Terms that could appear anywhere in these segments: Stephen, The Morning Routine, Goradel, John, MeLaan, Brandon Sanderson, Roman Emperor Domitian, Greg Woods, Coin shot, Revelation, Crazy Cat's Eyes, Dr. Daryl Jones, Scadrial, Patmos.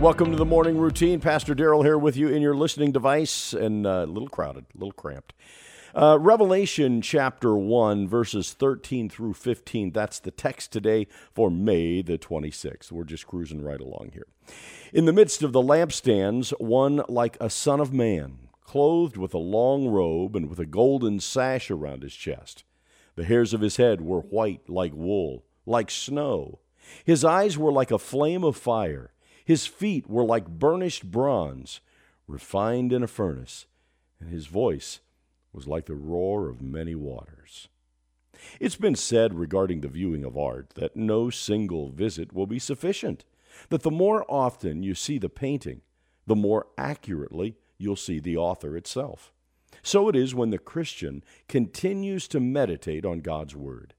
Welcome to The Morning Routine. Pastor Daryl here with you in your listening device, and a little crowded, a little cramped. Revelation chapter 1, verses 13 through 15. That's the text today for May the 26th. We're just cruising right along here. In the midst of the lampstands, one like a son of man, clothed with a long robe and with a golden sash around his chest. The hairs of his head were white like wool, like snow. His eyes were like a flame of fire. His feet were like burnished bronze, refined in a furnace. And his voice was like the roar of many waters. It's been said regarding the viewing of art that no single visit will be sufficient, that the more often you see the painting, the more accurately you'll see the author itself. So it is when the Christian continues to meditate on God's Word.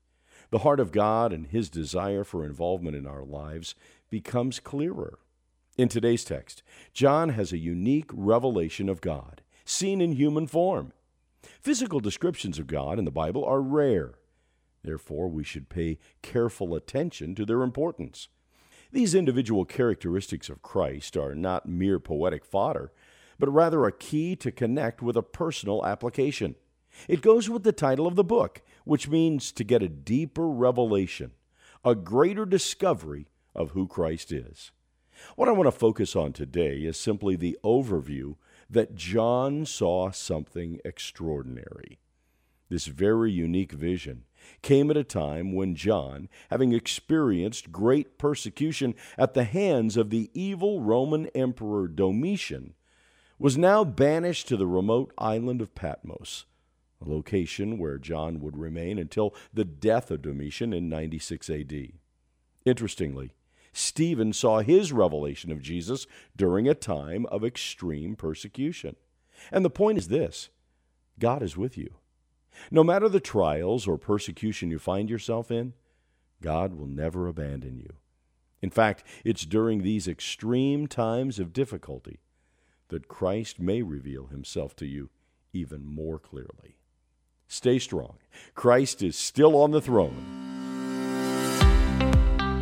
The heart of God and His desire for involvement in our lives becomes clearer. In today's text, John has a unique revelation of God, seen in human form. Physical descriptions of God in the Bible are rare. Therefore, we should pay careful attention to their importance. These individual characteristics of Christ are not mere poetic fodder, but rather a key to connect with a personal application. It goes with the title of the book, which means to get a deeper revelation, a greater discovery of who Christ is. What I want to focus on today is simply the overview that John saw something extraordinary. This very unique vision came at a time when John, having experienced great persecution at the hands of the evil Roman Emperor Domitian, was now banished to the remote island of Patmos, a location where John would remain until the death of Domitian in 96 AD. Interestingly, Stephen saw his revelation of Jesus during a time of extreme persecution. And the point is this: God is with you. No matter the trials or persecution you find yourself in, God will never abandon you. In fact, it's during these extreme times of difficulty that Christ may reveal Himself to you even more clearly. Stay strong. Christ is still on the throne.